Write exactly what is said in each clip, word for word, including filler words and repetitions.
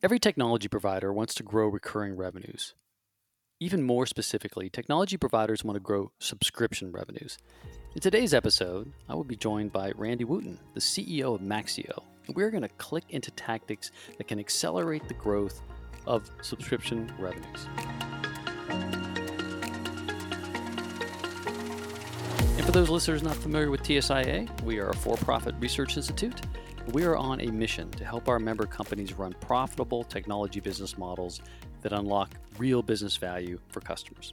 Every technology provider wants to grow recurring revenues. Even more specifically, technology providers want to grow subscription revenues. In today's episode, I will be joined by Randy Wooten, the C E O of Maxio, and we're going to click into tactics that can accelerate the growth of subscription revenues. And for those listeners not familiar with T S I A, we are a for-profit research institute. We are on a mission to help our member companies run profitable technology business models that unlock real business value for customers.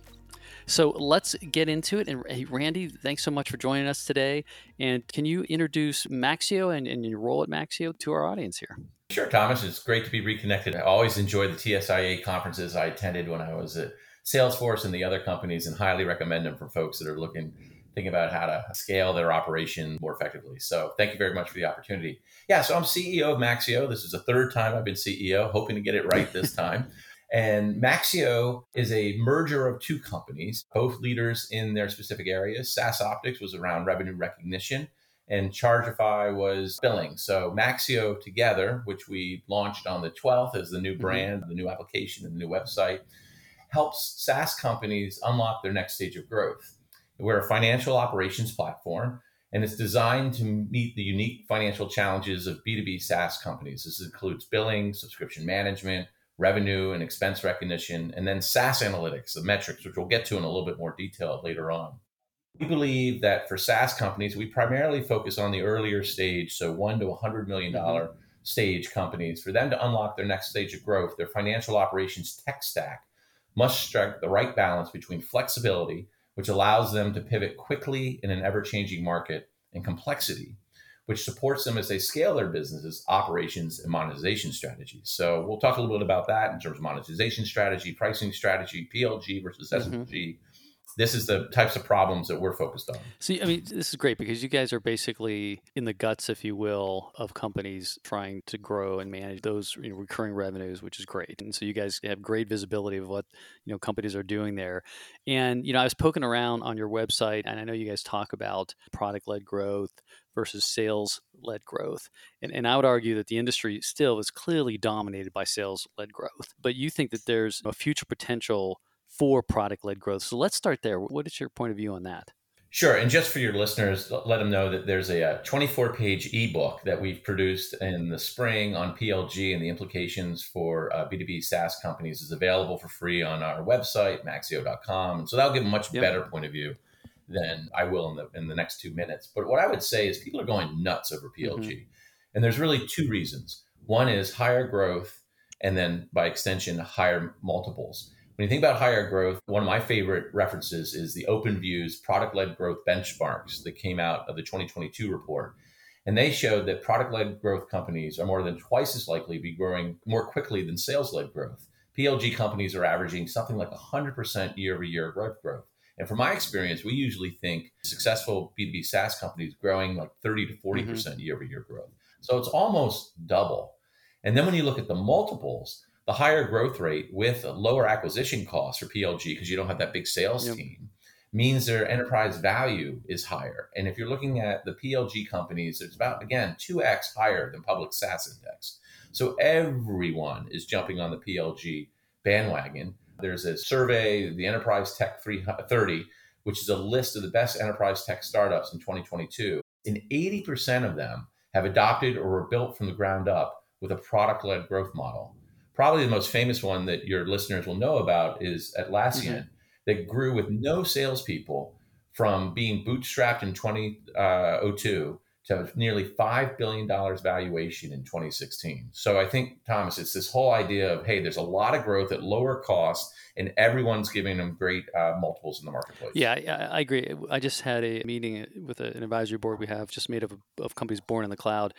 So let's get into it. And hey, Randy, thanks so much for joining us today. And can you introduce Maxio and, and your role at Maxio to our audience here? Sure, Thomas. It's great to be reconnected. I always enjoy the T S I A conferences I attended when I was at Salesforce and the other companies, and highly recommend them for folks that are looking thinking about how to scale their operation more effectively. So thank you very much for the opportunity. Yeah, so I'm C E O of Maxio. This is the third time I've been C E O, hoping to get it right this time. And Maxio is a merger of two companies, both leaders in their specific areas. SaaS Optics was around revenue recognition, and Chargify was billing. So Maxio together, which we launched on the twelfth as the new brand, mm-hmm. the new application, and the new website, helps SaaS companies unlock their next stage of growth. We're a financial operations platform, and it's designed to meet the unique financial challenges of B two B SaaS companies. This includes billing, subscription management, revenue and expense recognition, and then SaaS analytics, the metrics, which we'll get to in a little bit more detail later on. We believe that for SaaS companies, we primarily focus on the earlier stage, so one to one hundred million dollars mm-hmm. stage companies. For them to unlock their next stage of growth, their financial operations tech stack must strike the right balance between flexibility, which allows them to pivot quickly in an ever-changing market, and complexity, which supports them as they scale their businesses, operations, and monetization strategies. So we'll talk a little bit about that in terms of monetization strategy, pricing strategy, P L G versus S L G. Mm-hmm. This is the types of problems that we're focused on. See, I mean, this is great because you guys are basically in the guts, if you will, of companies trying to grow and manage those you know, recurring revenues, which is great. And so you guys have great visibility of what, you know, companies are doing there. And, you know, I was poking around on your website, and I know you guys talk about product-led growth versus sales-led growth. And and I would argue that the industry still is clearly dominated by sales-led growth. But you think that there's a future potential for product-led growth. So let's start there. What is your point of view on that? Sure. And just for your listeners, let them know that there's a twenty-four page ebook that we've produced in the spring on P L G and the implications for uh, B two B SaaS companies is available for free on our website, maxio dot com. And so that'll give a much yep. better point of view than I will in the in the next two minutes. But what I would say is people are going nuts over P L G. Mm-hmm. And there's really two reasons. One is higher growth, and then by extension, higher multiples. When you think about higher growth, one of my favorite references is the OpenView's product-led growth benchmarks that came out of the twenty twenty-two report. And they showed that product-led growth companies are more than twice as likely to be growing more quickly than sales-led growth. P L G companies are averaging something like one hundred percent year-over-year rev growth. And from my experience, we usually think successful B two B SaaS companies growing like thirty to forty percent mm-hmm. year-over-year growth. So it's almost double. And then when you look at the multiples, the higher growth rate with lower acquisition costs for P L G, because you don't have that big sales yep. team, means their enterprise value is higher. And if you're looking at the P L G companies, it's about, again, two x higher than public SaaS index. So everyone is jumping on the P L G bandwagon. There's a survey, the Enterprise Tech three thirty, which is a list of the best enterprise tech startups in twenty twenty-two. And eighty percent of them have adopted or were built from the ground up with a product-led growth model. Probably the most famous one that your listeners will know about is Atlassian, mm-hmm. that grew with no salespeople from being bootstrapped in twenty oh two to nearly five billion dollars valuation in twenty sixteen. So I think, Thomas, it's this whole idea of, hey, there's a lot of growth at lower cost, and everyone's giving them great uh, multiples in the marketplace. Yeah, I, I agree. I just had a meeting with an advisory board we have just made up of, of companies born in the cloud.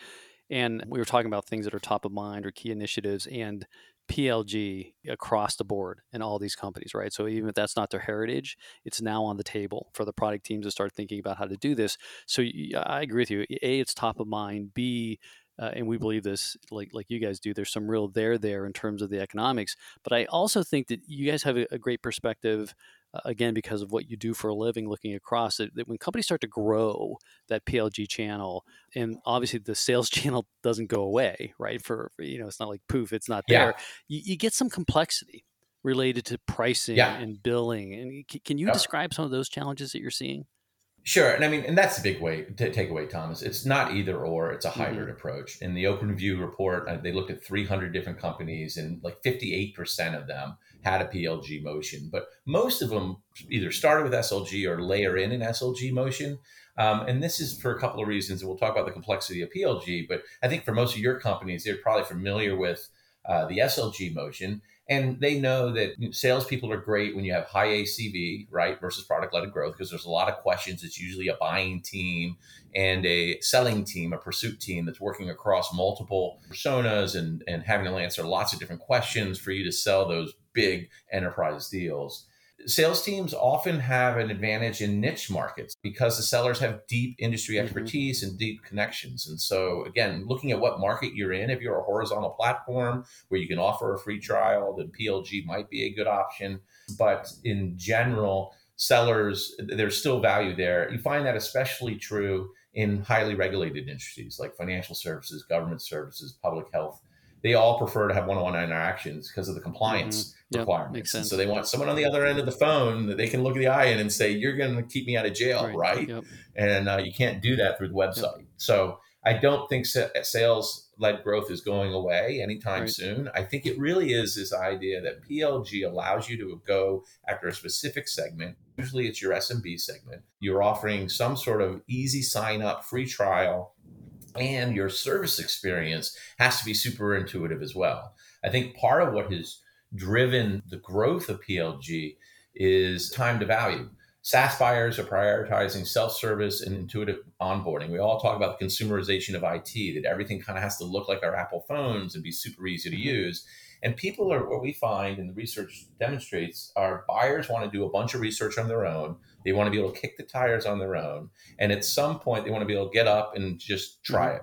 And we were talking about things that are top of mind or key initiatives, and P L G across the board in all these companies, right? So even if that's not their heritage, it's now on the table for the product teams to start thinking about how to do this. So I agree with you. A, it's top of mind. B, uh, and we believe this, like like you guys do, there's some real there there in terms of the economics. But I also think that you guys have a, a great perspective uh, again, because of what you do for a living, looking across it, that when companies start to grow that P L G channel, and obviously the sales channel doesn't go away, right? For, you know, it's not like poof, it's not there. Yeah. You, you get some complexity related to pricing yeah. and billing. And c- can you yep. describe some of those challenges that you're seeing? Sure. And I mean, and that's the big way to take away, Thomas. It's not either or, it's a hybrid mm-hmm. approach. In the OpenView report, they looked at three hundred different companies, and like fifty-eight percent of them had a P L G motion, but most of them either started with S L G or layer in an S L G motion. Um, and this is for a couple of reasons. We'll talk about the complexity of P L G, but I think for most of your companies, they're probably familiar with uh, the S L G motion. And they know that salespeople are great when you have high A C V, right, versus product-led growth, because there's a lot of questions. It's usually a buying team and a selling team, a pursuit team that's working across multiple personas and, and having to answer lots of different questions for you to sell those big enterprise deals. Sales teams often have an advantage in niche markets because the sellers have deep industry expertise mm-hmm. and deep connections. And so, again, looking at what market you're in, if you're a horizontal platform where you can offer a free trial, then P L G might be a good option. But in general, sellers, there's still value there. You find that especially true in highly regulated industries like financial services, government services, public health. They all prefer to have one-on-one interactions because of the compliance mm-hmm. yep, requirements. And so they want someone on the other end of the phone that they can look in the eye in and say, you're going to keep me out of jail, right? right? Yep. And uh, you can't do that through the website. Yep. So I don't think sales-led growth is going away anytime right. soon. I think it really is this idea that P L G allows you to go after a specific segment. Usually it's your S M B segment. You're offering some sort of easy sign-up, free trial, and your service experience has to be super intuitive as well. I think part of what has driven the growth of P L G is time to value. SaaS buyers are prioritizing self-service and intuitive onboarding. We all talk about the consumerization of I T, that everything kind of has to look like our Apple phones and be super easy to use. And people are, what we find, and the research demonstrates, our buyers want to do a bunch of research on their own. They want to be able to kick the tires on their own. And at some point, they want to be able to get up and just try it.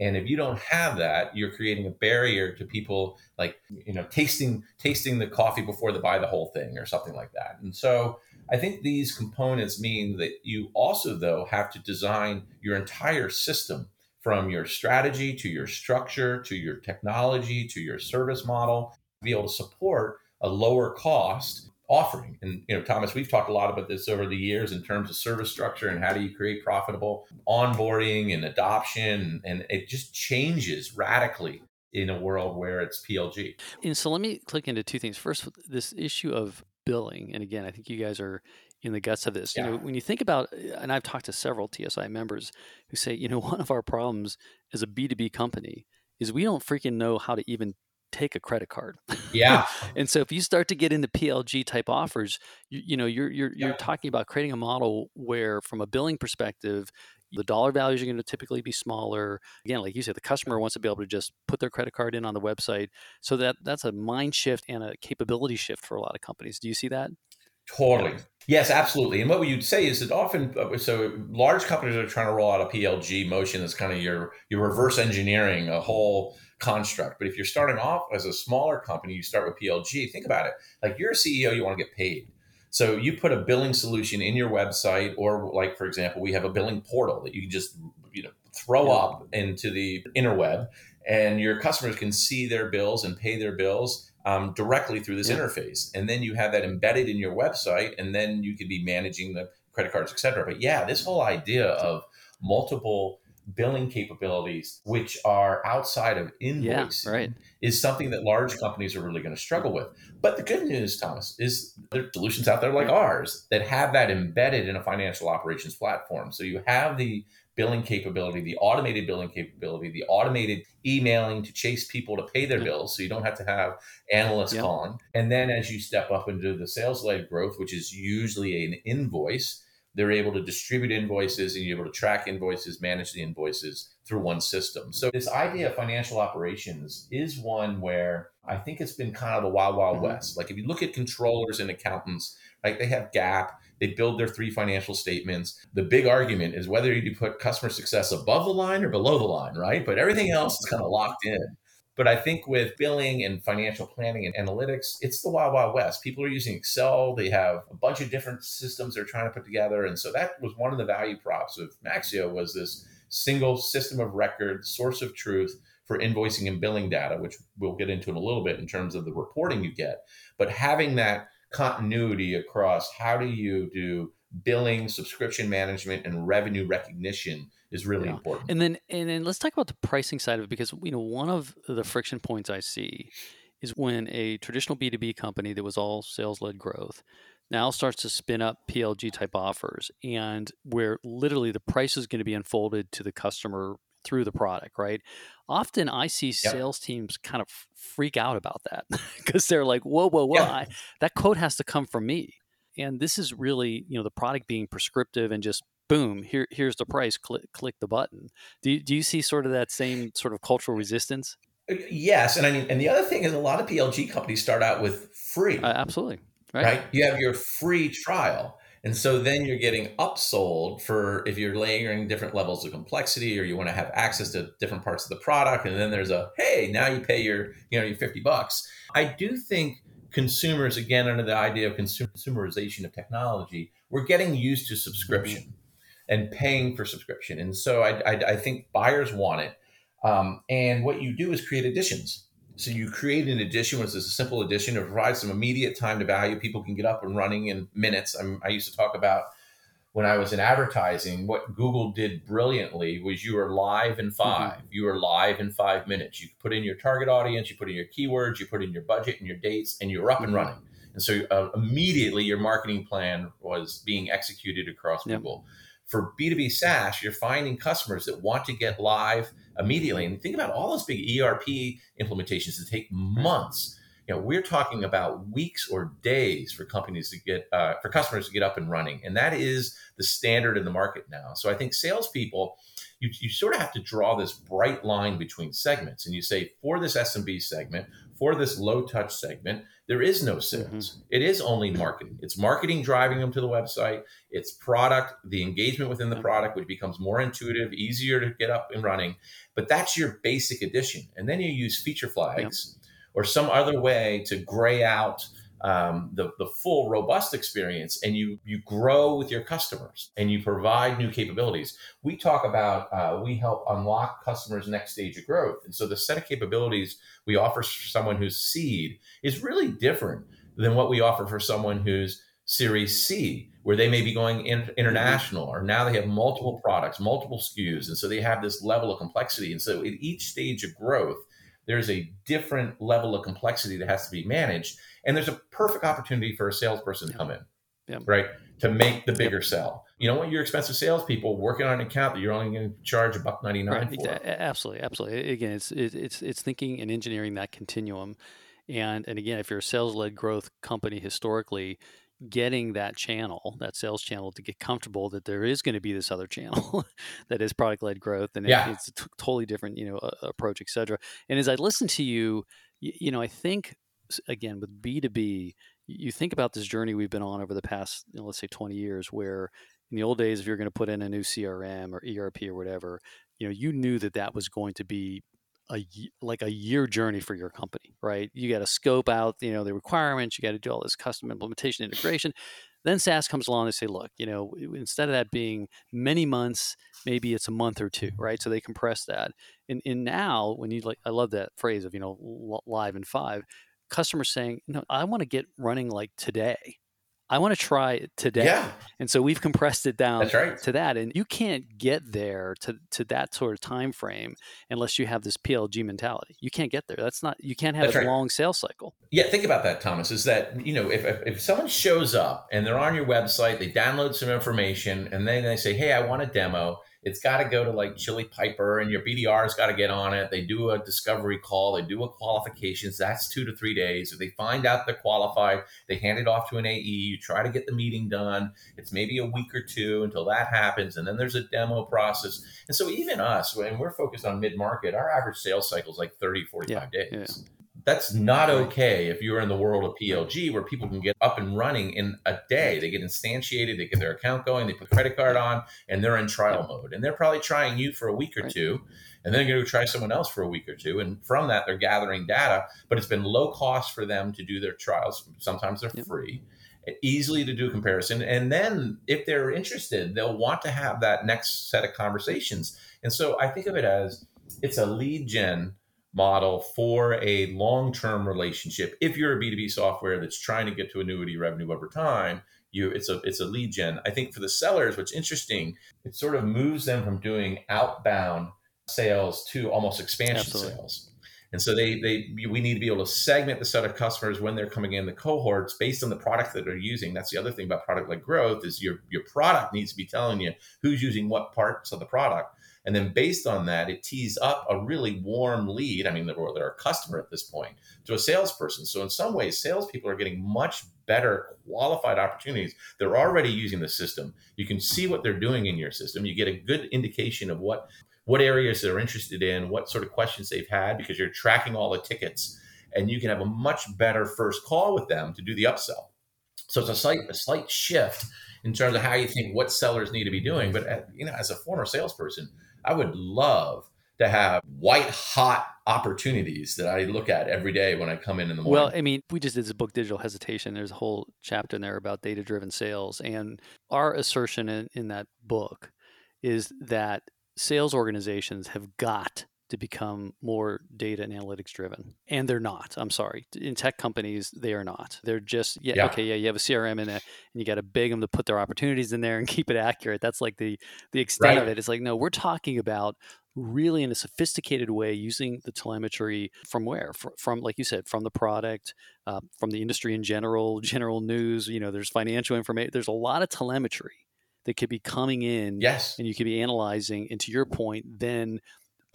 And if you don't have that, you're creating a barrier to people, like, you know, tasting tasting the coffee before they buy the whole thing or something like that. And so I think these components mean that you also, though, have to design your entire system, from your strategy to your structure, to your technology, to your service model, to be able to support a lower cost offering. And, you know, Thomas, we've talked a lot about this over the years in terms of service structure and how do you create profitable onboarding and adoption. And it just changes radically in a world where it's P L G. And so let me click into two things. First, this issue of billing. And again, I think you guys are in the guts of this. Yeah. You know, when you think about, and I've talked to several T S I members who say, you know, one of our problems as a B two B company is we don't freaking know how to even take a credit card. Yeah. And so if you start to get into P L G type offers, you, you know, you're you're yeah. you're talking about creating a model where, from a billing perspective, the dollar values are going to typically be smaller. Again, like you said, the customer wants to be able to just put their credit card in on the website. So that that's a mind shift and a capability shift for a lot of companies. Do you see that? Totally. Yes, absolutely. And what you'd say is that often, so large companies are trying to roll out a P L G motion that's kind of your, your reverse engineering a whole construct. But if you're starting off as a smaller company, you start with P L G. Think about it. Like, you're a C E O, you want to get paid. So you put a billing solution in your website, or, like, for example, we have a billing portal that you can just, you know, throw yeah. up into the interweb, and your customers can see their bills and pay their bills Um, directly through this yeah. interface. And then you have that embedded in your website, and then you could be managing the credit cards, et cetera. But yeah, this whole idea of multiple billing capabilities, which are outside of invoicing, yeah, right. is something that large companies are really going to struggle with. But the good news, Thomas, is there are solutions out there like yeah. ours that have that embedded in a financial operations platform. So you have the billing capability, the automated billing capability, the automated emailing to chase people to pay their yep. bills, so you don't have to have analysts yep. calling. And then as you step up into the sales-led growth, which is usually an invoice, they're able to distribute invoices, and you're able to track invoices, manage the invoices through one system. So this idea of financial operations is one where I think it's been kind of the wild, wild mm-hmm. west. Like, if you look at controllers and accountants, like, they have GAAP, they build their three financial statements. The big argument is whether you put customer success above the line or below the line, right? But everything else is kind of locked in. But I think with billing and financial planning and analytics, it's the wild, wild west. People are using Excel. They have a bunch of different systems they're trying to put together. And so that was one of the value props of Maxio, was this single system of record, source of truth for invoicing and billing data, which we'll get into in a little bit in terms of the reporting you get. But having that continuity across how do you do billing, subscription management, and revenue recognition is really yeah. important. And then and then let's talk about the pricing side of it, because you know one of the friction points I see is when a traditional B two B company that was all sales-led growth now starts to spin up P L G type offers, and where literally the price is going to be unfolded to the customer through the product, right? Often I see yep. sales teams kind of freak out about that because they're like, whoa, whoa, whoa, yeah. I, that quote has to come from me. And this is really, you know, the product being prescriptive and just boom, here, here's the price, click, click the button. Do you, do you see sort of that same sort of cultural resistance? Yes. And I mean, and the other thing is a lot of P L G companies start out with free. Uh, absolutely. Right. right. You have your free trial. And so then you're getting upsold for if you're layering different levels of complexity, or you want to have access to different parts of the product. And then there's a, hey, now you pay your, you know, your fifty bucks. I do think consumers, again, under the idea of consumerization of technology, we're getting used to subscription and paying for subscription. And so I, I, I think buyers want it. Um, and what you do is create additions. So you create an edition, which is a simple edition to provide some immediate time to value. People can get up and running in minutes. I'm, I used to talk about when I was in advertising, what Google did brilliantly was you were live in five. Mm-hmm. You were live in five minutes. You put in your target audience, you put in your keywords, you put in your budget and your dates, and you're up mm-hmm. and running. And so uh, immediately your marketing plan was being executed across yep. Google. For B two B SaaS, you're finding customers that want to get live immediately. And think about all those big E R P implementations that take months. You know, we're talking about weeks or days for companies to get, uh, for customers to get up and running. And that is the standard in the market now. So I think salespeople, you, you sort of have to draw this bright line between segments. And you say, for this S M B segment, for this low touch segment, there is no sales. Mm-hmm. It is only marketing. It's marketing driving them to the website. It's product, the engagement within the product, which becomes more intuitive, easier to get up and running. But that's your basic addition. And then you use feature flags yep. or some other way to gray out um, the, the full robust experience. And you, you grow with your customers and you provide new capabilities. We talk about, uh, we help unlock customers' next stage of growth. And so the set of capabilities we offer for someone who's seed is really different than what we offer for someone who's Series C, where they may be going in, international, or now they have multiple products, multiple S K Us. And so they have this level of complexity. And so at each stage of growth, there's a different level of complexity that has to be managed. And there's a perfect opportunity for a salesperson to come in, yep. right? To make the bigger yep. sell. You don't want your expensive salespeople working on an account that you're only going to charge a buck ninety-nine right. for. Absolutely, absolutely. Again, it's it's it's thinking and engineering that continuum, and and again, if you're a sales-led growth company historically, getting that channel, that sales channel, to get comfortable that there is going to be this other channel that is product-led growth, and yeah. it, it's a t- totally different, you know, approach, et cetera. And as I listen to you, you, you know, I think again with B two B, you think about this journey we've been on over the past, you know, let's say twenty years, where in the old days, if you're going to put in a new C R M or E R P or whatever, you know, you knew that that was going to be a like a year journey for your company, right? You got to scope out, you know, the requirements. You got to do all this custom implementation, integration. Then SaaS comes along and they say, look, you know, instead of that being many months, maybe it's a month or two, right? So they compress that. And and now when you like, I love that phrase of, you know, live in five, customers saying, no, I want to get running like today. I want to try it today. Yeah. And so we've compressed it down right. to that. And you can't get there to, to that sort of time frame unless you have this P L G mentality. You can't get there. That's not, you can't have That's a right. long sales cycle. Yeah. Think about that, Thomas, is that, you know, if, if, if someone shows up and they're on your website, they download some information and then they say, hey, I want a demo. It's got to go to like Chili Piper and your B D R's got to get on it. They do a discovery call. They do a qualifications. That's two to three days. If they find out they're qualified, they hand it off to an A E. You try to get the meeting done. It's maybe a week or two until that happens. And then there's a demo process. And so even us, when we're focused on mid-market, our average sales cycle is like thirty, forty-five yeah, days. Yeah. That's not okay if you're in the world of P L G, where people can get up and running in a day. They get instantiated, they get their account going, they put a credit card on, and they're in trial mode. And they're probably trying you for a week or two, and then they're going to try someone else for a week or two. And from that, they're gathering data, but it's been low cost for them to do their trials. Sometimes they're yep. free, easily to do a comparison. And then if they're interested, they'll want to have that next set of conversations. And so I think of it as it's a lead gen model for a long-term relationship. If you're a B two B software that's trying to get to annuity revenue over time, you it's a it's a lead gen. I think for the sellers, what's interesting, it sort of moves them from doing outbound sales to almost expansion Absolutely. sales. And so they they we need to be able to segment the set of customers when they're coming in, the cohorts, based on the product that they're using. That's the other thing about product-led growth is your your product needs to be telling you who's using what parts of the product. And then based on that, it tees up a really warm lead. I mean, they're, they're a customer at this point to a salesperson. So in some ways, salespeople are getting much better qualified opportunities. They're already using the system. You can see what they're doing in your system. You get a good indication of what, what areas they're interested in, what sort of questions they've had, because you're tracking all the tickets, and you can have a much better first call with them to do the upsell. So it's a slight, a slight shift in terms of how you think what sellers need to be doing. But at, you know, as a former salesperson, I would love to have white hot opportunities that I look at every day when I come in in the morning. Well, I mean, we just did this book, Digital Hesitation. There's a whole chapter in there about data-driven sales. And our assertion in, in that book is that sales organizations have got to become more data and analytics driven. And they're not. I'm sorry. In tech companies, they are not. They're just, yeah, yeah. okay, yeah, you have a C R M in there and you got to beg them to put their opportunities in there and keep it accurate. That's like the the extent right. of it. It's like, no, we're talking about really in a sophisticated way using the telemetry from where? From, from like you said, from the product, uh, from the industry in general, general news, you know, there's financial information. There's a lot of telemetry that could be coming in yes. and you could be analyzing. And to your point, then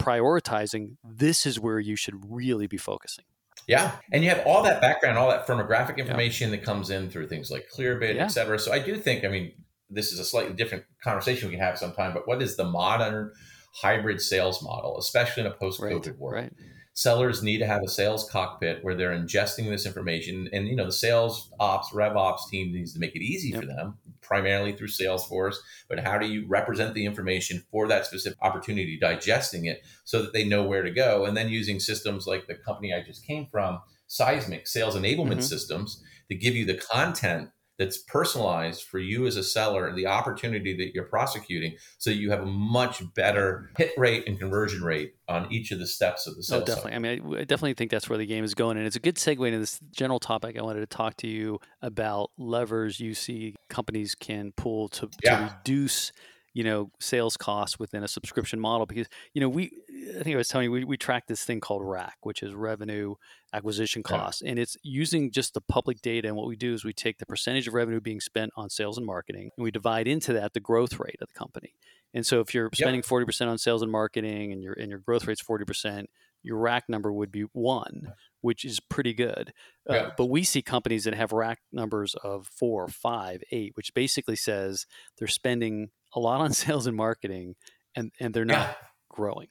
prioritizing, this is where you should really be focusing. Yeah. And you have all that background, all that firmographic information yeah. that comes in through things like Clearbit, yeah. et cetera. So I do think, I mean, this is a slightly different conversation we can have sometime, but what is the modern hybrid sales model, especially in a post-COVID right, world? Right. Sellers need to have a sales cockpit where they're ingesting this information. And, you know, the sales ops, rev ops team needs to make it easy yep. for them, primarily through Salesforce. But how do you represent the information for that specific opportunity, digesting it so that they know where to go? And then using systems like the company I just came from, Seismic, sales enablement mm-hmm. systems, to give you the content that's personalized for you as a seller, the opportunity that you're prosecuting, so you have a much better hit rate and conversion rate on each of the steps of the sales. Oh, definitely. Side. I mean, I definitely think that's where the game is going. And it's a good segue into this general topic. I wanted to talk to you about levers you see companies can pull to, yeah. to reduce, you know, sales costs within a subscription model. Because, you know, we, I think I was telling you, we, we track this thing called R A C, which is revenue acquisition costs. Yeah. And it's using just the public data. And what we do is we take the percentage of revenue being spent on sales and marketing, and we divide into that the growth rate of the company. And so if you're spending yep. forty percent on sales and marketing and your and your growth rate's forty percent, your R A C number would be one, which is pretty good. Yeah. Uh, but we see companies that have R A C numbers of four, five, eight, which basically says they're spending a lot on sales and marketing and, and they're not yeah. growing.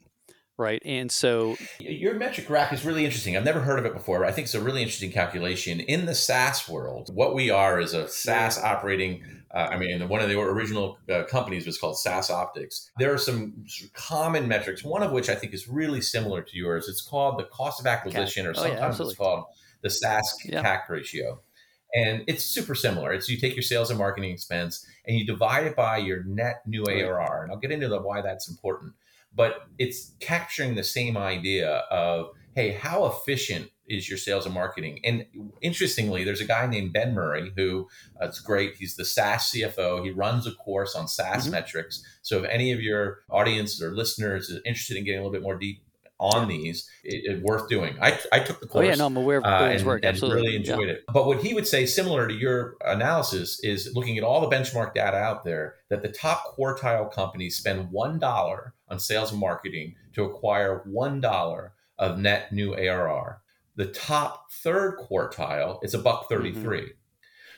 Right. And so your metric R A C is really interesting. I've never heard of it before, but I think it's a really interesting calculation. In the SaaS world, what we are is a SaaS operating, uh, I mean, one of the original uh, companies was called SaaS Optics. There are some common metrics, one of which I think is really similar to yours. It's called the cost of acquisition, C A C. Or sometimes oh, yeah, it's called the SaaS yeah. C A C ratio. And it's super similar. It's you take your sales and marketing expense and you divide it by your net new A R R. And I'll get into the, why that's important. But it's capturing the same idea of, hey, how efficient is your sales and marketing? And interestingly, there's a guy named Ben Murray who uh, it's great. He's the SaaS C F O. He runs a course on SaaS mm-hmm. metrics. So if any of your audience or listeners is interested in getting a little bit more deep on these, it's it worth doing. I I took the course. Oh yeah, no, I'm aware of uh, his work. Absolutely, really enjoyed yeah. it. But what he would say, similar to your analysis, is looking at all the benchmark data out there that the top quartile companies spend one dollar on sales and marketing to acquire one dollar of net new A R R. The top third quartile, it's a buck thirty-three. Mm-hmm.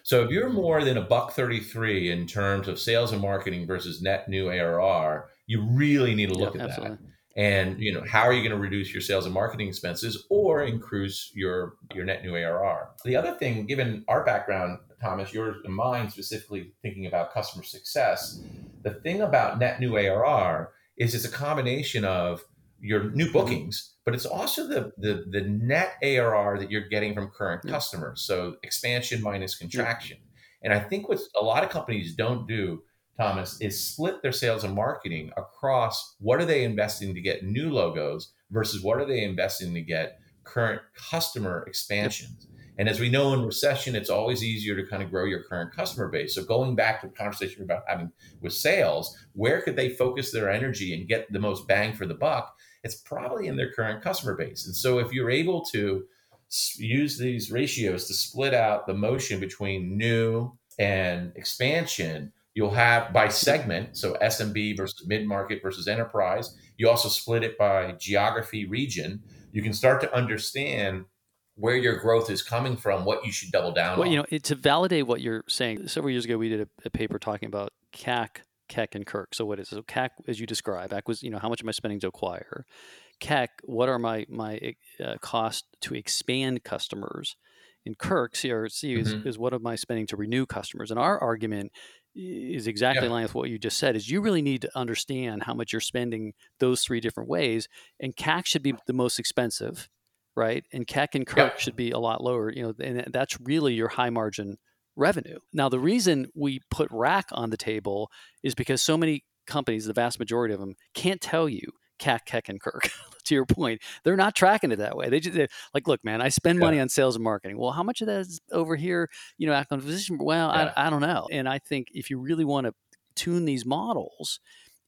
So if you're more than a buck thirty-three in terms of sales and marketing versus net new A R R, you really need to look yep, at absolutely. that. And, you know, how are you going to reduce your sales and marketing expenses or increase your, your net new A R R? The other thing, given our background, Thomas, yours and mine specifically thinking about customer success, the thing about net new A R R is it's a combination of your new bookings, but it's also the the, the net A R R that you're getting from current yeah. customers. So expansion minus contraction. Yeah. And I think what a lot of companies don't do, Thomas, is split their sales and marketing across what are they investing to get new logos versus what are they investing to get current customer expansions. And as we know in recession, it's always easier to kind of grow your current customer base. So going back to the conversation about having with sales, where could they focus their energy and get the most bang for the buck? It's probably in their current customer base. And so if you're able to use these ratios to split out the motion between new and expansion, you'll have by segment, so S M B versus mid-market versus enterprise. You also split it by geography region. You can start to understand where your growth is coming from, what you should double down well, on. Well, you know, it, to validate what you're saying, several years ago, we did a, a paper talking about C A C, C A C and C I R C. So what is it? So C A C, as you describe, C A C was, you know, how much am I spending to acquire? C A C, what are my my uh, cost to expand customers? And C I R C, C R C, mm-hmm. is, is what am I spending to renew customers? And our argument is exactly yeah. in line with what you just said, is you really need to understand how much you're spending those three different ways. And C A C should be the most expensive, right? And C A C and C I R C yeah. should be a lot lower, you know, and that's really your high margin revenue. Now, the reason we put R A C on the table is because so many companies, the vast majority of them, can't tell you C A C, C A C, and C I R C. To your point, they're not tracking it that way. They just like, look, man, I spend yeah. money on sales and marketing. Well, how much of that is over here, you know, acquisition? Well, yeah. I, I don't know. And I think if you really want to tune these models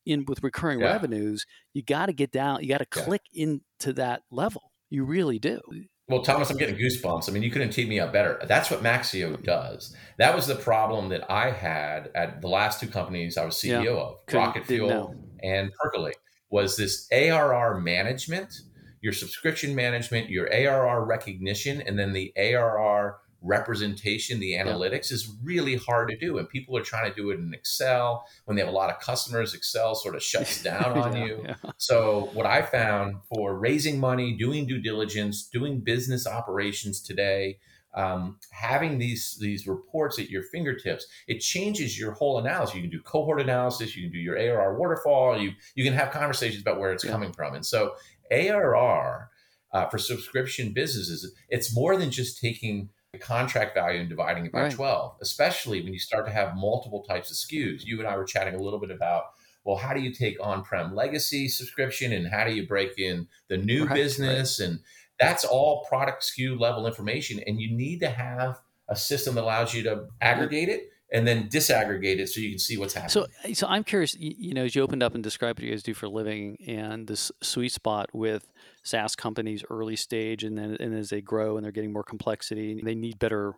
in with recurring yeah. revenues, you got to get down, you got to yeah. click into that level. You really do. Well, Thomas, I'm getting goosebumps. I mean, you couldn't tee me up better. That's what Maxio does. That was the problem that I had at the last two companies I was C E O yeah. of, Rocket Fuel and Percolate, was this A R R management, your subscription management, your A R R recognition, and then the A R R representation, the analytics yeah. is really hard to do. And people are trying to do it in Excel. When they have a lot of customers, Excel sort of shuts down on yeah, you. Yeah. So what I found for raising money, doing due diligence, doing business operations today, um, having these, these reports at your fingertips, it changes your whole analysis. You can do cohort analysis, you can do your A R R waterfall, you, you can have conversations about where it's yeah. coming from. And so A R R uh, for subscription businesses, it's more than just taking the contract value and dividing it by right. twelve, especially when you start to have multiple types of S K Us. You and I were chatting a little bit about, well, how do you take on-prem legacy subscription and how do you break in the new right, business? Right. And that's all product S K U level information. And you need to have a system that allows you to aggregate it and then disaggregate it so you can see what's happening. So so I'm curious, you know, as you opened up and described what you guys do for a living and this sweet spot with SaaS companies early stage, and then and as they grow and they're getting more complexity, and they need better,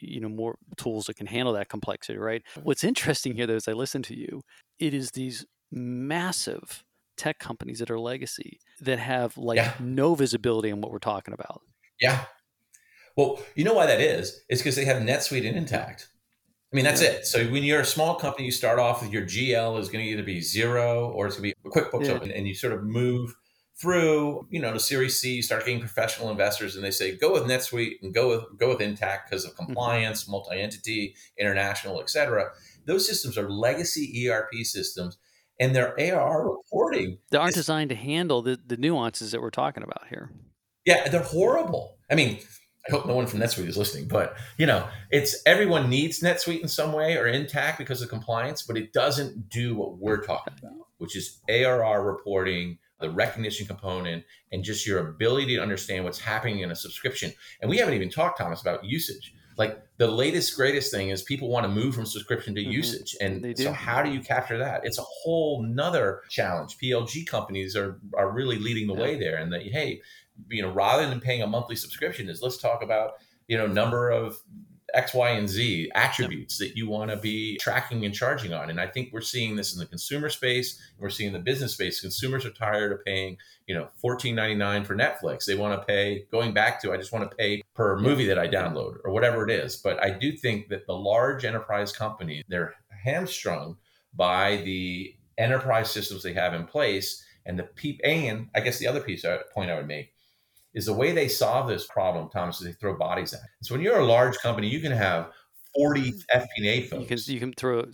you know, more tools that can handle that complexity, right? What's interesting here, though, as I listen to you, it is these massive tech companies that are legacy that have like yeah. no visibility on what we're talking about. Yeah. Well, you know why that is? It's because they have NetSuite and Intacct. I mean, that's yeah. it. So when you're a small company, you start off with your G L is going to either be zero or it's going to be QuickBooks yeah. open, and you sort of move through, you know, to Series C, you start getting professional investors, and they say, go with NetSuite and go with go with Intacct because of compliance, mm-hmm. multi-entity, international, et cetera. Those systems are legacy E R P systems, and their A R R reporting. They aren't is, designed to handle the, the nuances that we're talking about here. Yeah, they're horrible. I mean, I hope no one from NetSuite is listening, but you know, it's everyone needs NetSuite in some way or Intacct because of compliance, but it doesn't do what we're talking about, which is A R R reporting, the recognition component, and just your ability to understand what's happening in a subscription. And we haven't even talked, Thomas, about usage. Like the latest, greatest thing is people want to move from subscription to mm-hmm. usage. And so how do you capture that? It's a whole nother challenge. P L G companies are are really leading the yeah. way there. And that, hey, you know, rather than paying a monthly subscription is let's talk about, you know, number of X, Y, and Z attributes that you want to be tracking and charging on. And I think we're seeing this in the consumer space. And we're seeing the business space. Consumers are tired of paying, you know, fourteen ninety-nine for Netflix. They want to pay, going back to, I just want to pay per movie that I download or whatever it is. But I do think that the large enterprise companies, they're hamstrung by the enterprise systems they have in place. And the peep, and I guess the other piece I, point I would make is the way they solve this problem, Thomas, is they throw bodies at it. So when you're a large company, you can have forty F P and A folks. You can, you can throw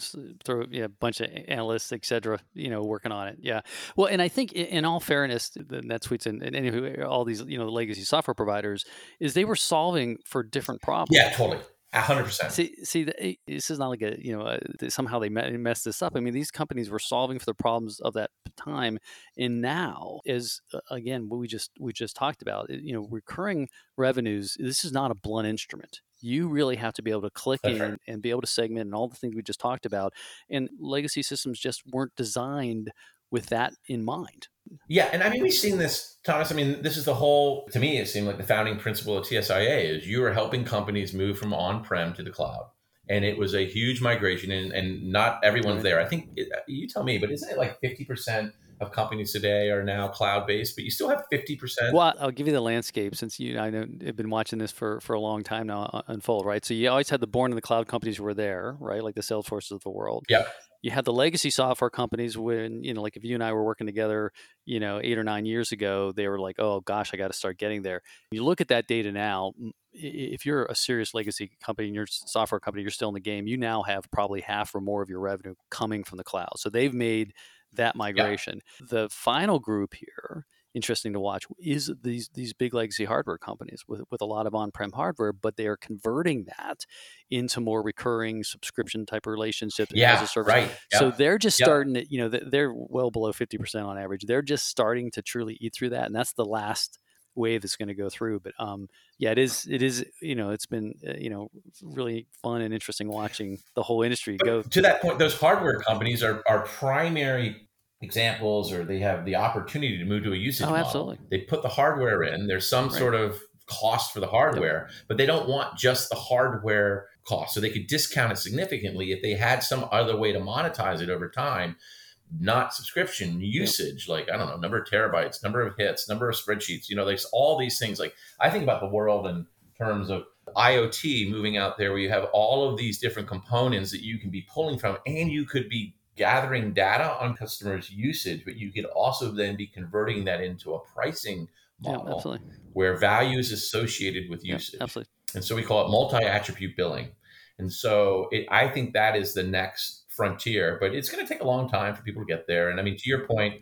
throw yeah, a bunch of analysts, et cetera, you know, working on it. Yeah. Well, and I think in all fairness, the NetSuite and, and anywho, all these, you know, legacy software providers, is they were solving for different problems. Yeah, totally. A hundred percent. See, see, the, this is not like a, you know, a, somehow they messed this up. I mean, these companies were solving for the problems of that time, and now is again what we just we just talked about. You know, recurring revenues. This is not a blunt instrument. You really have to be able to click in right. and be able to segment and all the things we just talked about. And legacy systems just weren't designed with that in mind. Yeah, and I mean, we've seen this, Thomas. I mean, this is the whole, to me, it seemed like the founding principle of T S I A is you are helping companies move from on-prem to the cloud. And it was a huge migration, and, and not everyone's there. I think, it, you tell me, but isn't it like fifty percent of companies today are now cloud-based, but you still have fifty percent? Well, I'll give you the landscape since you I know I've been watching this for, for a long time now unfold, right? So you always had the born in the cloud companies were there, right? Like the Salesforces of the world. Yeah. You had the legacy software companies when, you know, like if you and I were working together, you know, eight or nine years ago, they were like, oh gosh, I got to start getting there. You look at that data now, if you're a serious legacy company and you're a software company, you're still in the game, you now have probably half or more of your revenue coming from the cloud. So they've made that migration. Yeah. The final group here, interesting to watch, is these these big legacy hardware companies with, with a lot of on-prem hardware, but they are converting that into more recurring subscription type relationships yeah, as a service. Right. Yeah. So they're just yeah. starting to, you know, they're well below fifty percent on average. They're just starting to truly eat through that. And that's the last wave that's going to go through. But um, yeah, it is, it is, you know, it's been, uh, you know, really fun and interesting watching the whole industry but go. To that point, those hardware companies are are primary examples, or they have the opportunity to move to a usage oh, absolutely. model. They put the hardware in, there's some right. sort of cost for the hardware, yep. but they don't want just the hardware cost. So they could discount it significantly if they had some other way to monetize it over time, not subscription usage, yep. like, I don't know, number of terabytes, number of hits, number of spreadsheets, you know, there's all these things. Like I think about the world in terms of IoT moving out there where you have all of these different components that you can be pulling from, and you could be gathering data on customers' usage, but you could also then be converting that into a pricing model yeah, where value is associated with usage. Yeah, absolutely. And so we call it multi-attribute billing. And so it, I think that is the next frontier, but it's going to take a long time for people to get there. And I mean, to your point,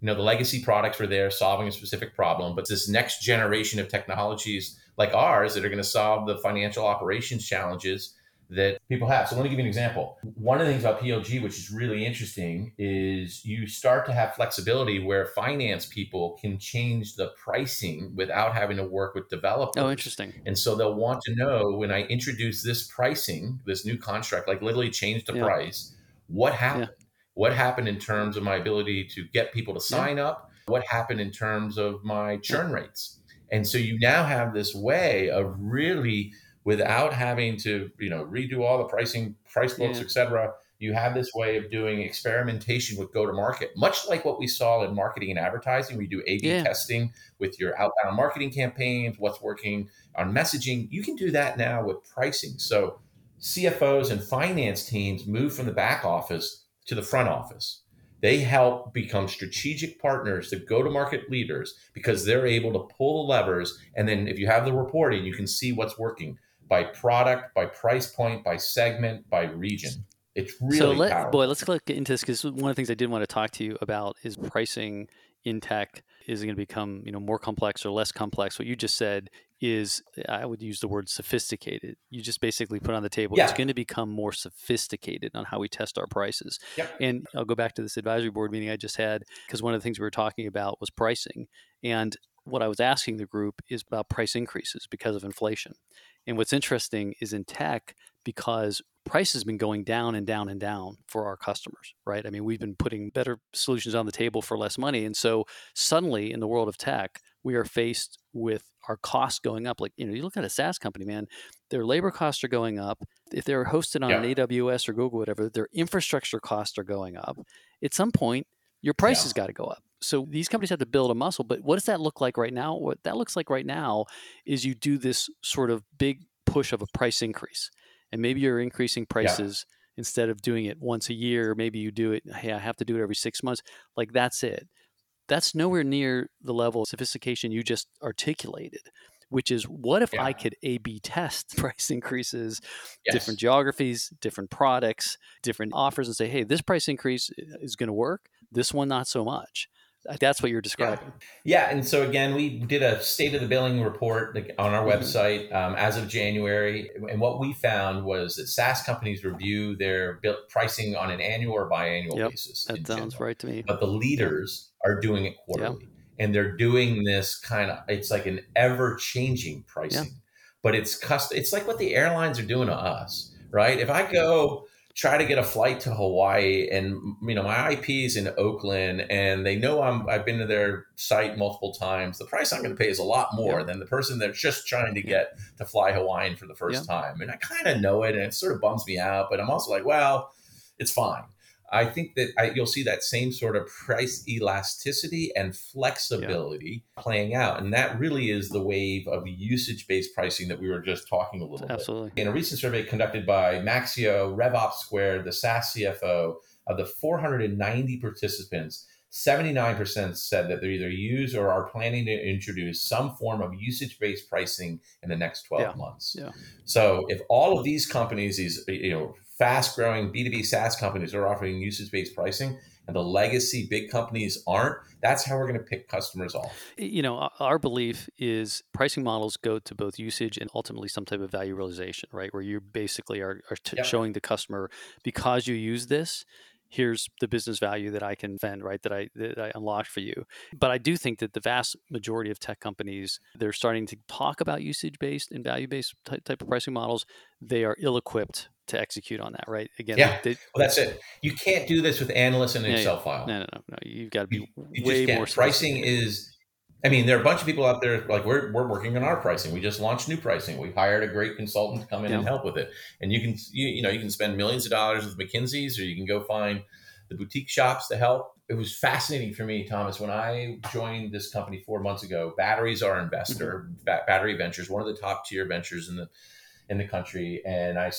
you know, the legacy products were there solving a specific problem, but this next generation of technologies like ours that are going to solve the financial operations challenges that people have. So let me give you an example. One of the things about P L G, which is really interesting, is you start to have flexibility where finance people can change the pricing without having to work with developers. Oh, interesting. And so they'll want to know, when I introduce this pricing, this new contract, like literally change the yeah. price, what happened? Yeah. What happened in terms of my ability to get people to sign yeah. up? What happened in terms of my churn yeah. rates? And so you now have this way of really, without having to, you know, redo all the pricing, price books, yeah. et cetera, you have this way of doing experimentation with go-to-market, much like what we saw in marketing and advertising. We do A B yeah. testing with your outbound marketing campaigns, what's working on messaging. You can do that now with pricing. So C F Os and finance teams move from the back office to the front office. They help become strategic partners to go-to-market leaders because they're able to pull the levers. And then if you have the reporting, you can see what's working by product, by price point, by segment, by region. It's really so let, powerful. Boy, let's click into this, because one of the things I did want to talk to you about is pricing in tech is going to become, you know, more complex or less complex. What you just said is, I would use the word sophisticated. You just basically put on the table, yeah. it's going to become more sophisticated on how we test our prices. Yeah. And I'll go back to this advisory board meeting I just had, because one of the things we were talking about was pricing. And what I was asking the group is about price increases because of inflation. And what's interesting is in tech, because price has been going down and down and down for our customers, right? I mean, we've been putting better solutions on the table for less money. And so suddenly in the world of tech, we are faced with our costs going up. Like, you know, you look at a SaaS company, man, their labor costs are going up. If they're hosted on yeah. an A W S or Google, whatever, their infrastructure costs are going up. At some point, your price yeah. has got to go up. So these companies have to build a muscle. But what does that look like right now? What that looks like right now is you do this sort of big push of a price increase. And maybe you're increasing prices yeah. instead of doing it once a year. Maybe you do it, hey, I have to do it every six months. Like, that's it. that's nowhere near the level of sophistication you just articulated, which is what if yeah. I could A B test price increases, yes. different geographies, different products, different offers, and say, hey, this price increase is going to work. This one, not so much. That's what you're describing. Yeah. yeah. And so again, we did a state of the billing report on our website um, as of January. And what we found was that SaaS companies review their pricing on an annual or biannual yep, basis. That sounds general. right to me. But the leaders are doing it quarterly. Yep. And they're doing this kind of, it's like an ever-changing pricing. Yep. But it's custom. It's like what the airlines are doing to us, right? If I go... try to get a flight to Hawaii, and you know my I P is in Oakland, and they know I'm. I've been to their site multiple times. The price I'm going to pay is a lot more yep. than the person that's just trying to get to fly Hawaiian for the first yep. time. And I kind of know it, and it sort of bums me out. But I'm also like, well, it's fine. I think that I, you'll see that same sort of price elasticity and flexibility yep. playing out, and that really is the wave of usage-based pricing that we were just talking a little Absolutely. bit. In a recent survey conducted by Maxio, RevOps Squared, the SaaS C F O, of the four hundred ninety participants, seventy-nine percent said that they either use or are planning to introduce some form of usage-based pricing in the next twelve yeah. months. Yeah. So if all of these companies, these you know fast-growing B two B SaaS companies are offering usage-based pricing, and the legacy big companies aren't, that's how we're going to pick customers off. You know, our belief is pricing models go to both usage and ultimately some type of value realization, right? Where you basically are, are t- yep. showing the customer, because you use this, here's the business value that I can fend, right? That I that I unlocked for you. But I do think that the vast majority of tech companies, they're starting to talk about usage-based and value-based t- type of pricing models. They are ill-equipped to execute on that, right? Again, yeah. They, well, that's it. You can't do this with analysts in an yeah, Excel yeah. file. No, no, no, no. You've got to be you, you way more. Pricing is. I mean, there are a bunch of people out there like we're we're working on our pricing. We just launched new pricing. We hired a great consultant to come in yeah. and help with it. And you can you, you know you can spend millions of dollars with McKinsey's, or you can go find the boutique shops to help. It was fascinating for me, Thomas, when I joined this company four months ago. Battery's our investor, mm-hmm. ba- Battery Ventures, one of the top tier ventures in the in the country. And I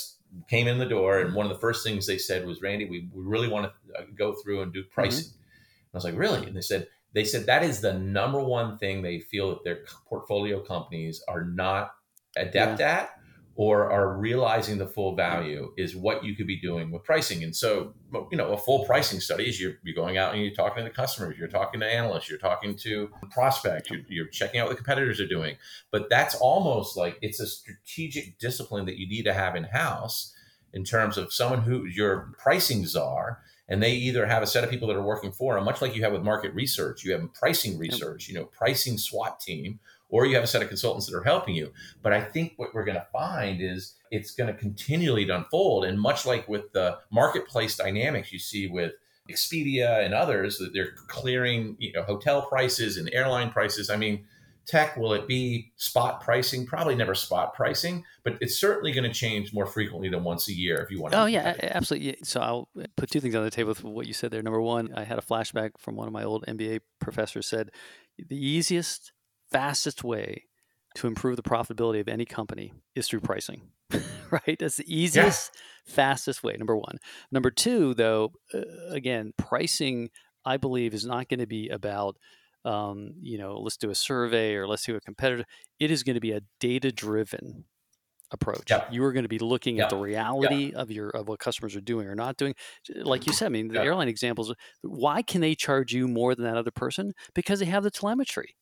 came in the door, and one of the first things they said was, "Randy, we, we really want to go through and do pricing." Mm-hmm. And I was like, "Really?" And they said. They said that is the number one thing they feel that their portfolio companies are not adept yeah. at or are realizing the full value is what you could be doing with pricing. And so, you know, a full pricing study is you're, you're going out and you're talking to the customers, you're talking to analysts, you're talking to prospects, you're, you're checking out what the competitors are doing. But that's almost like it's a strategic discipline that you need to have in-house in terms of someone who your pricing czar. And they either have a set of people that are working for them, much like you have with market research, you have pricing research, you know, pricing SWAT team, or you have a set of consultants that are helping you. But I think what we're going to find is it's going to continually unfold. And much like with the marketplace dynamics you see with Expedia and others, that they're clearing, you know, hotel prices and airline prices. I mean, tech, will it be spot pricing? Probably never spot pricing, but it's certainly going to change more frequently than once a year if you want to. Oh, yeah, absolutely. So I'll put two things on the table with what you said there. Number one, I had a flashback from one of my old M B A professors said, the easiest, fastest way to improve the profitability of any company is through pricing, right? That's the easiest, yeah. fastest way, number one. Number two, though, uh, again, pricing, I believe, is not going to be about Um, you know, let's do a survey or let's do a competitor. It is going to be a data-driven approach. Yep. You are going to be looking yep. at the reality yep. of your of what customers are doing or not doing. Like you said, I mean, the yep. airline examples, why can they charge you more than that other person? Because they have the telemetry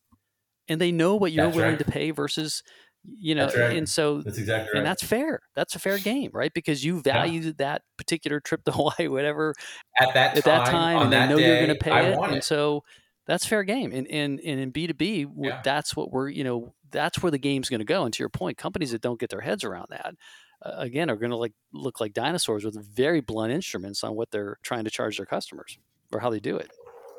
and they know what you're that's willing right. to pay versus, you know, right. and so, that's exactly right. and that's fair. That's a fair game, right? Because you value yeah. that particular trip to Hawaii, whatever, at that at time, that time and that they know day, you're going to pay I it. Want and it. so... That's fair game. And, and, and in B two B, yeah. that's what we're, you know, that's where the game's going to go. And to your point, companies that don't get their heads around that, uh, again, are going to like look like dinosaurs with very blunt instruments on what they're trying to charge their customers or how they do it.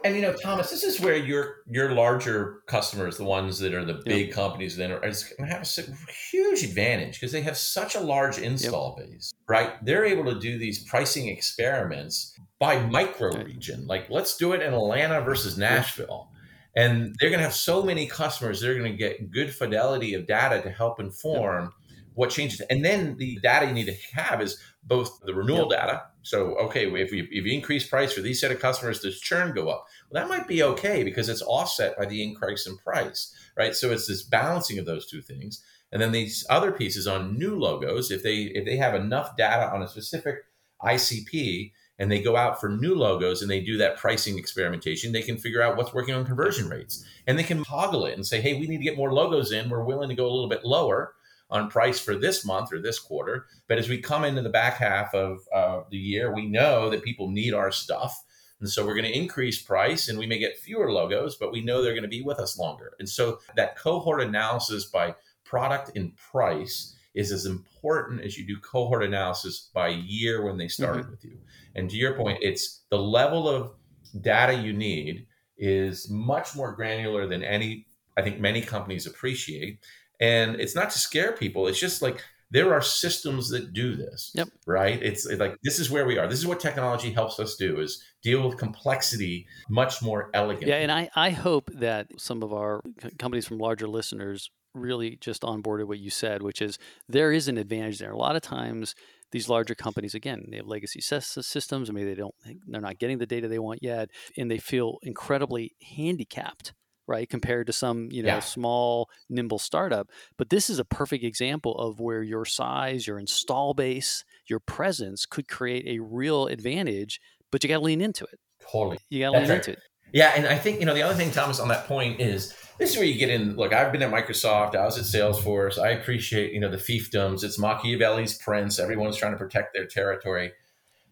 And, you know, Thomas, this is where your your larger customers, the ones that are the big yep. companies, then are going to have a huge advantage because they have such a large install yep. base, right? They're able to do these pricing experiments by micro region. Okay. Like, let's do it in Atlanta versus Nashville. Yep. And they're going to have so many customers, they're going to get good fidelity of data to help inform yep. what changes. And then the data you need to have is both the renewal yep. data. So, okay, if you, if you increase price for these set of customers, does churn go up? Well, that might be okay because it's offset by the increase in price, right? So it's this balancing of those two things. And then these other pieces on new logos, if they if they have enough data on a specific I C P and they go out for new logos and they do that pricing experimentation, they can figure out what's working on conversion rates. And they can toggle it and say, hey, we need to get more logos in. We're willing to go a little bit lower on price for this month or this quarter. But as we come into the back half of uh, the year, we know that people need our stuff. And so we're going to increase price and we may get fewer logos, but we know they're going to be with us longer. And so that cohort analysis by product and price is as important as you do cohort analysis by year when they started mm-hmm. with you. And to your point, it's the level of data you need is much more granular than any, I think many companies appreciate. And it's not to scare people. It's just like, there are systems that do this, yep. right? It's like, this is where we are. This is what technology helps us do, is deal with complexity much more elegantly. Yeah, and I, I hope that some of our companies from larger listeners really just onboarded what you said, which is there is an advantage there. A lot of times these larger companies, again, they have legacy systems. I mean, they don't, they're not getting the data they want yet, and they feel incredibly handicapped, right? Compared to some, you know, yeah. small, nimble startup. But this is a perfect example of where your size, your install base, your presence could create a real advantage, but you got to lean into it. Totally. You got to lean right. into it. Yeah. And I think, you know, the other thing, Thomas, on that point is this is where you get in. Look, I've been at Microsoft. I was at Salesforce. I appreciate, you know, the fiefdoms. It's Machiavelli's prince. Everyone's trying to protect their territory.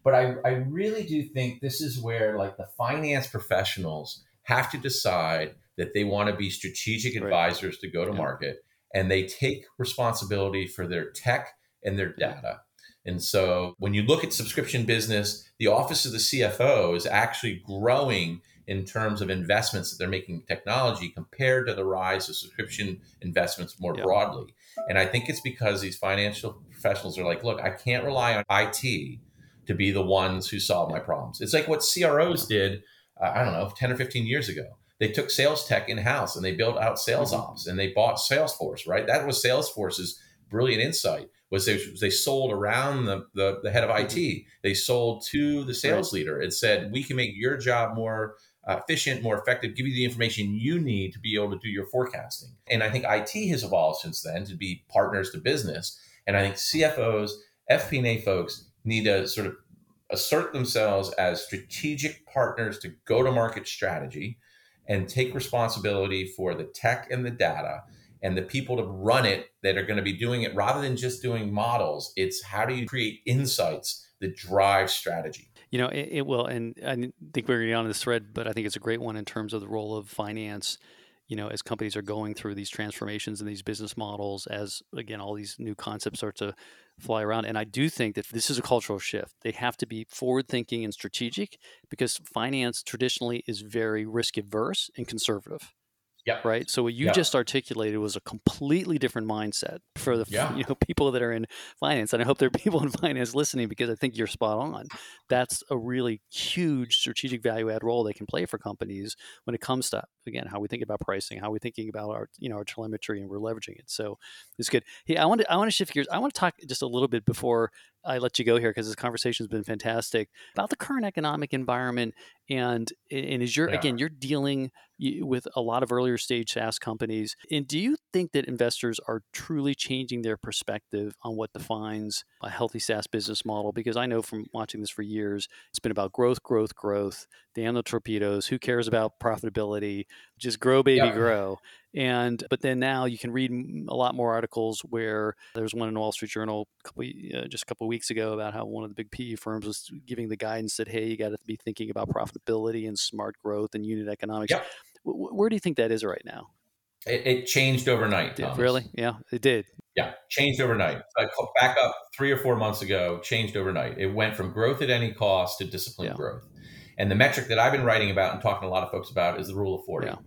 But I, I really do think this is where like the finance professionals have to decide that they want to be strategic advisors right. to go to yeah. market, and they take responsibility for their tech and their data. And so when you look at subscription business, the office of the C F O is actually growing in terms of investments that they're making in technology compared to the rise of subscription investments more yeah. broadly. And I think it's because these financial professionals are like, look, I can't rely on I T to be the ones who solve my problems. It's like what C R Os did, uh, I don't know, ten or fifteen years ago. They took sales tech in-house and they built out sales ops and they bought Salesforce, right? That was Salesforce's brilliant insight, was they, they sold around the, the, the head of I T. They sold to the sales right. leader and said, we can make your job more efficient, more effective, give you the information you need to be able to do your forecasting. And I think I T has evolved since then to be partners to business. And I think C F Os, F P and A folks need to sort of assert themselves as strategic partners to go-to-market strategy, and take responsibility for the tech and the data and the people to run it that are going to be doing it, rather than just doing models. It's how do you create insights that drive strategy? You know, it, it will. And I think we're going to be on this thread, but I think it's a great one in terms of the role of finance, you know, as companies are going through these transformations and these business models, as, again, all these new concepts start to fly around. And I do think that this is a cultural shift. They have to be forward-thinking and strategic, because finance traditionally is very risk-averse and conservative. Yeah. Right. So what you yeah. just articulated was a completely different mindset for the yeah. you know, people that are in finance. And I hope there are people in finance listening, because I think you're spot on. That's a really huge strategic value add role they can play for companies when it comes to, again, how we think about pricing, how we're thinking about our, you know, our telemetry, and we're leveraging it. So it's good. Hey, I want to I want to shift gears. I want to talk just a little bit before I let you go here, because this conversation has been fantastic, about the current economic environment. And and as you're, yeah. again, you're dealing with a lot of earlier stage SaaS companies. And do you think that investors are truly changing their perspective on what defines a healthy SaaS business model? Because I know from watching this for years, it's been about growth, growth, growth, damn the torpedoes, who cares about profitability, just grow, baby, yeah. grow. And but then now you can read a lot more articles where there's one in the Wall Street Journal a couple, uh, just a couple of weeks ago about how one of the big P E firms was giving the guidance that, hey, you got to be thinking about profitability and smart growth and unit economics. Yep. W- where do you think that is right now? It, it changed overnight. It really? Yeah, it did. Yeah, changed overnight. I back up three or four months ago, changed overnight. It went from growth at any cost to disciplined yeah. growth. And the metric that I've been writing about and talking to a lot of folks about is the rule of forty. Yeah.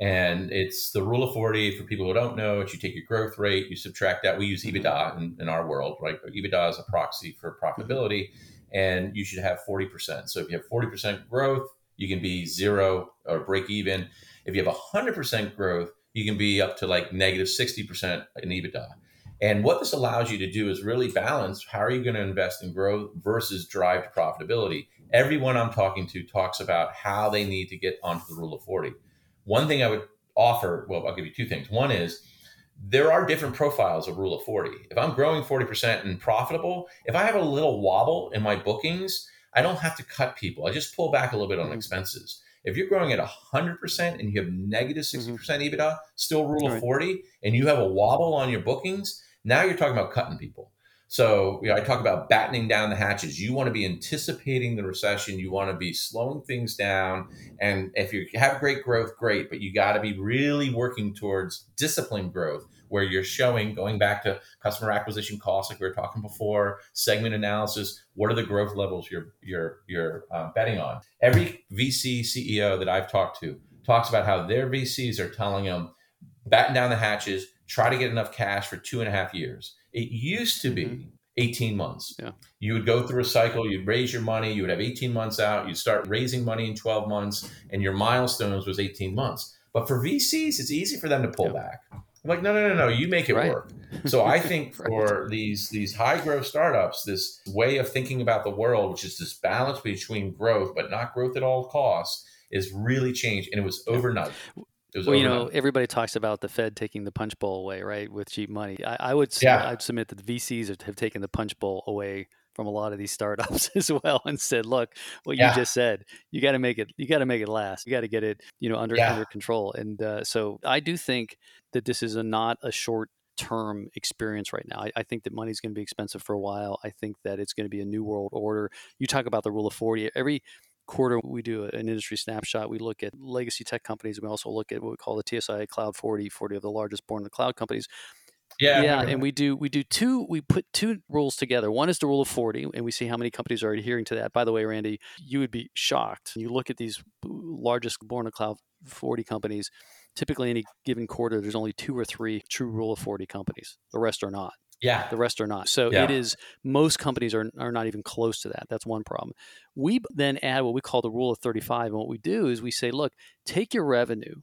And it's the rule of forty, for people who don't know it, you take your growth rate, you subtract that. We use EBITDA in, in our world, right? EBITDA is a proxy for profitability, and you should have forty percent. So if you have forty percent growth, you can be zero or break even. If you have one hundred percent growth, you can be up to like negative sixty percent in EBITDA. And what this allows you to do is really balance how are you going to invest and grow versus drive to profitability. Everyone I'm talking to talks about how they need to get onto the rule of forty. One thing I would offer, well, I'll give you two things. One is there are different profiles of rule of forty. If I'm growing forty percent and profitable, if I have a little wobble in my bookings, I don't have to cut people. I just pull back a little bit on mm-hmm. expenses. If you're growing at one hundred percent and you have negative sixty percent mm-hmm. EBITDA, still rule of forty, and you have a wobble on your bookings, now you're talking about cutting people. So you know, I talk about battening down the hatches. You want to be anticipating the recession. You want to be slowing things down. And if you have great growth, great, but you got to be really working towards disciplined growth where you're showing, going back to customer acquisition costs like we were talking before, segment analysis, what are the growth levels you're you're you're uh, betting on? Every V C C E O that I've talked to talks about how their V Cs are telling them, batten down the hatches, try to get enough cash for two and a half years. It used to be eighteen months. Yeah. You would go through a cycle, you'd raise your money, you would have eighteen months out, you'd start raising money in twelve months, and your milestones was eighteen months. But for V Cs, it's easy for them to pull yeah. back. I'm like, no, no, no, no, you make it right. work. So I think for right. these these high growth startups, this way of thinking about the world, which is this balance between growth, but not growth at all costs, is really changed. And it was overnight. Well, overnight. You know, everybody talks about the Fed taking the punch bowl away, right, with cheap money. I, I would yeah. I'd submit that the V Cs have taken the punch bowl away from a lot of these startups as well and said, look, what yeah. you just said, you got to make it, you got to make it last. You got to get it, you know, under, yeah. under control. And uh, so I do think that this is a, not a short term experience right now. I, I think that money's going to be expensive for a while. I think that it's going to be a new world order. You talk about the rule of forty. Every quarter we do an industry snapshot. We look at legacy tech companies. We also look at what we call the T S I A Cloud forty, forty of the largest born in the cloud companies. Yeah, yeah, and we do we do two we put two rules together. One is the rule of forty, and we see how many companies are adhering to that. By the way, Randy, you would be shocked. You look at these largest born in cloud forty companies. Typically, any given quarter, there's only two or three true rule of forty companies. The rest are not. Yeah, the rest are not. So yeah. it is most companies are are not even close to that. That's one problem. We then add what we call the rule of thirty-five, and what we do is we say, look, take your revenue,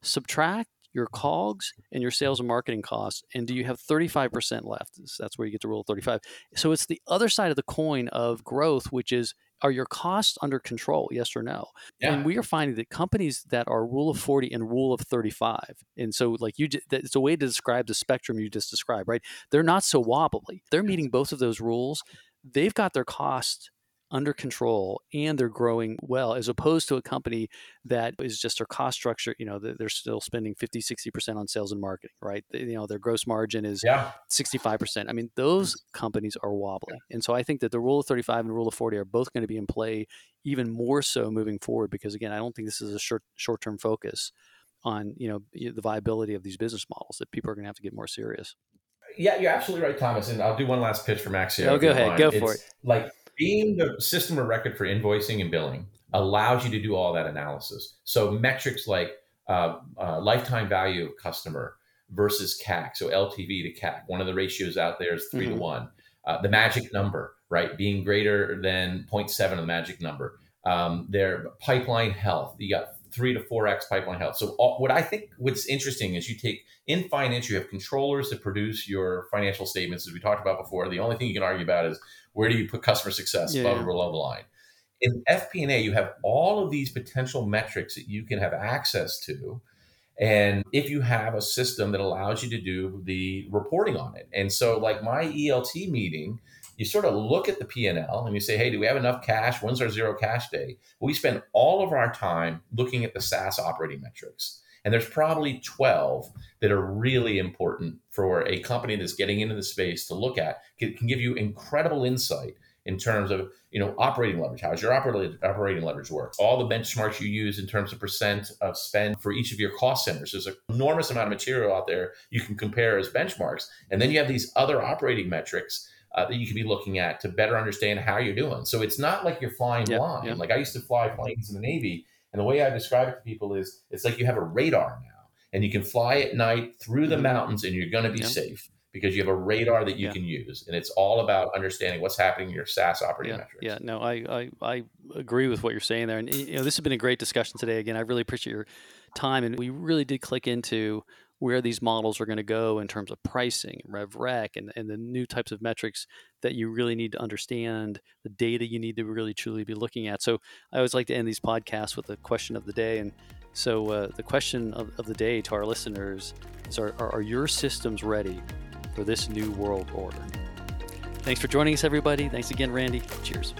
subtract your C O G S and your sales and marketing costs, and do you have thirty-five percent left? So that's where you get to rule of thirty-five. So it's the other side of the coin of growth, which is, are your costs under control, yes or no? Yeah. And we are finding that companies that are rule of forty and rule of thirty-five, and so like you, it's a way to describe the spectrum you just described, right? They're not so wobbly. They're meeting both of those rules. They've got their costs under control and they're growing well, as opposed to a company that is just their cost structure. You know, they're still spending fifty, sixty percent on sales and marketing, right? You know, their gross margin is yeah. sixty-five percent. I mean, those companies are wobbling. And so I think that the rule of thirty-five and the rule of forty are both going to be in play even more so moving forward, because again, I don't think this is a short, short-term focus on, you know, the viability of these business models, that people are going to have to get more serious. Yeah, you're absolutely right, Thomas. And I'll do one last pitch for Maxio. Oh, go ahead. Mind. Go for it's it. Like, being the system of record for invoicing and billing allows you to do all that analysis. So metrics like uh, uh, lifetime value of customer versus C A C, so L T V to C A C. One of the ratios out there is three mm-hmm. to one. Uh, the magic number, right, being greater than zero point seven of the magic number. Um, their pipeline health, you got three to four X pipeline health. So all, what I think what's interesting is you take in finance, you have controllers that produce your financial statements, as we talked about before. The only thing you can argue about is, where do you put customer success above or below the line? In F P and A, you have all of these potential metrics that you can have access to. And if you have a system that allows you to do the reporting on it. And so like my E L T meeting, you sort of look at the P and L and you say, hey, do we have enough cash? When's our zero cash day? Well, we spend all of our time looking at the SaaS operating metrics. And there's probably twelve that are really important for a company that's getting into the space to look at. It can give you incredible insight in terms of, you know, operating leverage. How does your operating operating leverage work? All the benchmarks you use in terms of percent of spend for each of your cost centers. There's an enormous amount of material out there you can compare as benchmarks. And then you have these other operating metrics uh, that you can be looking at to better understand how you're doing. So it's not like you're flying yep, blind. Yep. Like I used to fly planes in the Navy. And the way I describe it to people is it's like you have a radar now and you can fly at night through the mountains and you're going to be yeah. safe because you have a radar that you yeah. can use. And it's all about understanding what's happening in your SaaS operating yeah. metrics. Yeah, no, I, I I agree with what you're saying there. And you know, this has been a great discussion today. Again, I really appreciate your time. And we really did click into where these models are going to go in terms of pricing, rev rec, and, and the new types of metrics that you really need to understand, the data you need to really truly be looking at. So I always like to end these podcasts with a question of the day. And so uh, the question of, of the day to our listeners is, are, are your systems ready for this new world order? Thanks for joining us, everybody. Thanks again, Randy. Cheers.